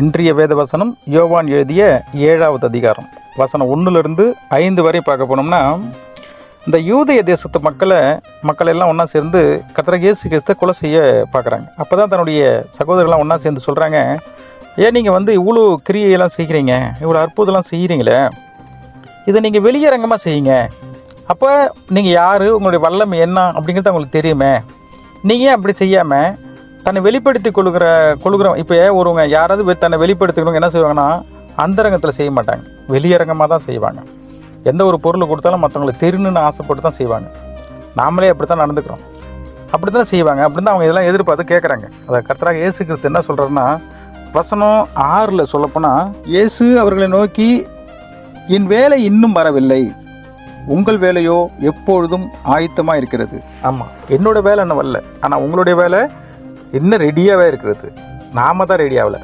இன்றைய வேத வசனம் யோவான் எழுதிய 7வது அதிகாரம் வசனம் 1-5 வரை பார்க்க போனோம்னா, இந்த யூதய தேசத்து மக்கள் எல்லாம் ஒன்றா சேர்ந்து கர்த்தர் இயேசு கிறிஸ்துவை கொலை செய்ய பார்க்குறாங்க. அப்போ தான் தன்னுடைய சகோதரர்கள்லாம் ஒன்றா சேர்ந்து சொல்கிறாங்க, ஏன் நீங்கள் வந்து இவ்வளோ கிரியையெல்லாம் செய்கிறீங்க, இவ்வளோ அற்புதம்லாம் செய்கிறீங்களே, இதை நீங்கள் வெளியரங்கமாக செய்யுங்க. அப்போ நீங்கள் யார், உங்களுடைய வல்லமை என்ன அப்படிங்கிறது அவங்களுக்கு தெரியுமே. நீங்கள் ஏன் அப்படி செய்யாமல் தன்னை வெளிப்படுத்தி கொள்கிற இப்போ ஒருவங்க யாராவது தன்னை வெளிப்படுத்திக்கிறவங்க என்ன செய்வாங்கன்னா, அந்தரங்கத்தில் செய்ய மாட்டாங்க, வெளியரங்கமாக தான் செய்வாங்க. எந்த ஒரு பொருள் கொடுத்தாலும் மற்றவங்களுக்கு தெரியணுன்னு ஆசைப்பட்டு தான் செய்வாங்க. நாமளே அப்படி தான் நடந்துக்கிறோம், அப்படி தான் செய்வாங்க, அப்படி தான் அவங்க இதெல்லாம் எதிர்பார்த்து கேட்குறாங்க. அதை கர்த்தராக இயேசு கிறிஸ்து என்ன சொல்கிறதுன்னா, வசனம் 6 சொல்லப்போனால், இயேசு அவர்களை நோக்கி, என் வேலை இன்னும் வரவில்லை, உங்கள் வேலையோ எப்பொழுதும் ஆயத்தமாக இருக்கிறது. ஆமாம், என்னோடய வேலை என்ன வரல, ஆனால் உங்களுடைய வேலை இன்னும் ரெடியாகவே இருக்கிறது. நாம தான் ரெடியாகலை.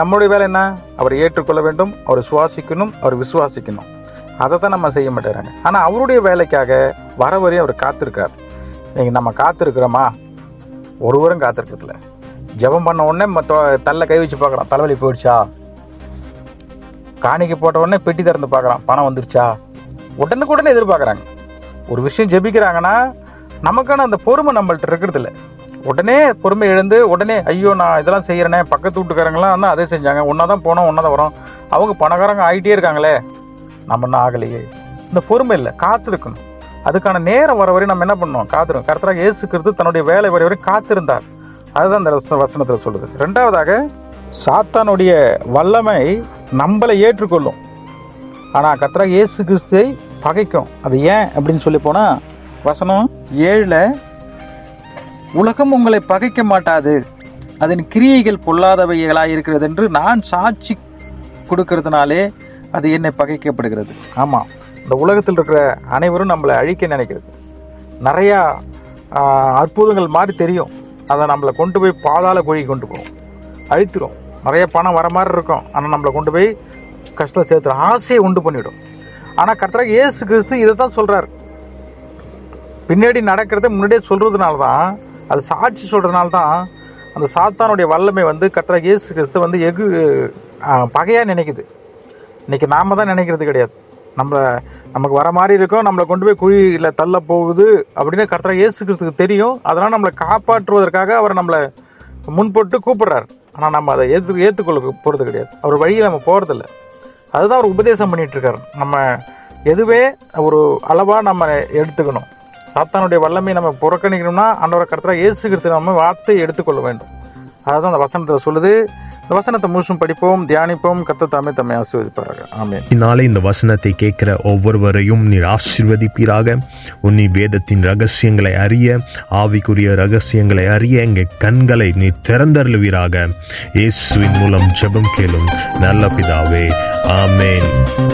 நம்முடைய வேலை என்ன, அவரை ஏற்றுக்கொள்ள வேண்டும், அவரை சுவாசிக்கணும், அவர் விசுவாசிக்கணும். அதை தான் நம்ம செய்ய மாட்டேறாங்க. ஆனால் அவருடைய வேலைக்காக வர வரையும் அவர் காத்திருக்கார். நீங்கள் நம்ம காத்திருக்கிறோமா? ஒருவரும் காத்திருக்கிறதில்ல. ஜெபம் பண்ண உடனே தள்ள கை வச்சு பார்க்குறான், தலைவலி போயிடுச்சா. காணிக்கை போட்ட உடனே பெட்டி திறந்து பார்க்குறான், பணம் வந்துருச்சா. உடனுக்குடனே எதிர்பார்க்குறாங்க. ஒரு விஷயம் ஜெபிக்கிறாங்கன்னா நமக்கான அந்த பொறுமை நம்மள்ட்ட இருக்கிறதில்ல. உடனே பொறுமை எழுந்து உடனே, ஐயோ நான் இதெல்லாம் செய்கிறேனே, பக்கத்து வீட்டுக்காரங்களாம் தான் அதே செஞ்சாங்க, ஒன்றா தான் போனோம், ஒன்றா தான் வரோம், அவங்க பணக்காரங்க ஆகிட்டே இருக்காங்களே, நம்ம இன்னும் ஆகலையே. இந்த பொறுமை இல்லை, காத்திருக்கணும். அதுக்கான நேரம் வர வரை நம்ம என்ன பண்ணோம், காத்திரும். கர்த்தராக இயேசு கிறிஸ்து தன்னுடைய வேலை வரை வரை காத்திருந்தார். அதுதான் இந்த வசனத்தில் சொல்லுது. ரெண்டாவதாக, சாத்தானுடைய வல்லமை நம்மளை ஏற்றுக்கொள்ளும், ஆனால் கர்த்தராக இயேசு கிறிஸ்துவை பகைக்கும். அது ஏன் அப்படின்னு சொல்லி போனால், வசனம் 7, உலகம் உங்களை பகைக்க மாட்டாது, அதன் கிரியைகள் பொல்லாதவைகளாக இருக்கிறது என்று நான் சாட்சி கொடுக்கறதுனாலே அது என்னை பகைக்கப்படுகிறது. ஆமாம், இந்த உலகத்தில் இருக்கிற அனைவரும் நம்மளை அழிக்க நினைக்கிறது. நிறையா அற்புதங்கள் மாதிரி தெரியும், அதை நம்மளை கொண்டு போய் பாதாள குழி கொண்டு போவோம், அழித்துடும். நிறைய பணம் வர மாதிரி இருக்கும், ஆனால் நம்மளை கொண்டு போய் கஷ்டத்தை சேர்த்துடும், ஆசையை உண்டு பண்ணிவிடும். ஆனால் கர்த்தராக இயேசு கிறிஸ்து இதை தான் சொல்கிறார். பின்னாடி நடக்கிறத முன்னாடியே சொல்கிறதுனால தான், அது சாட்சி சொல்கிறதுனால தான் அந்த சாத்தானுடைய வல்லமை வந்து கர்த்தராக இயேசு கிறிஸ்து வந்து பகையாக நினைக்குது. இன்றைக்கி நாம் தான் நினைக்கிறது கிடையாது. நமக்கு வர மாதிரி இருக்கும், நம்மளை கொண்டு போய் குழியில் தள்ள போகுது அப்படின்னு கர்த்தராக இயேசு கிறிஸ்துக்கு தெரியும். அதனால் நம்மளை காப்பாற்றுவதற்காக அவர் நம்மளை முன்போட்டு கூப்பிட்றாரு. ஆனால் நம்ம அதை ஏற்றுக்கொள்ள போகிறது கிடையாது, அவர் வழியில் நம்ம போகிறதில்ல. அதுதான் அவர் உபதேசம் பண்ணிகிட்ருக்காரு. நம்ம எதுவே ஒரு அளவாக நம்ம எடுத்துக்கணும். சாத்தானுடைய வல்லமை நம்ம புறக்கணிக்கணும்னா அன்றவரை கர்த்தராக இயேசு கிறிஸ்து நம்ம வார்த்தையை எடுத்துக்கொள்ள வேண்டும். அதுதான் அந்த வசனத்தை சொல்லுது. இந்த வசனத்தை முழுசும் படிப்போம், தியானிப்போம். கர்த்தர் தம்மை ஆசீர்வதிப்பாராக. ஆமென். இந்நாளே இந்த வசனத்தை கேட்கிற ஒவ்வொருவரையும் நீர் ஆசீர்வதிப்பீராக. உன் வேதத்தின் ரகசியங்களை அறிய, ஆவிக்குரிய ரகசியங்களை அறிய எங்கள் கண்களை நீர் திறந்தருளுவீராக. இயேசுவின் மூலம் ஜெபம் கேளும் நல்ல பிதாவே. ஆமென்.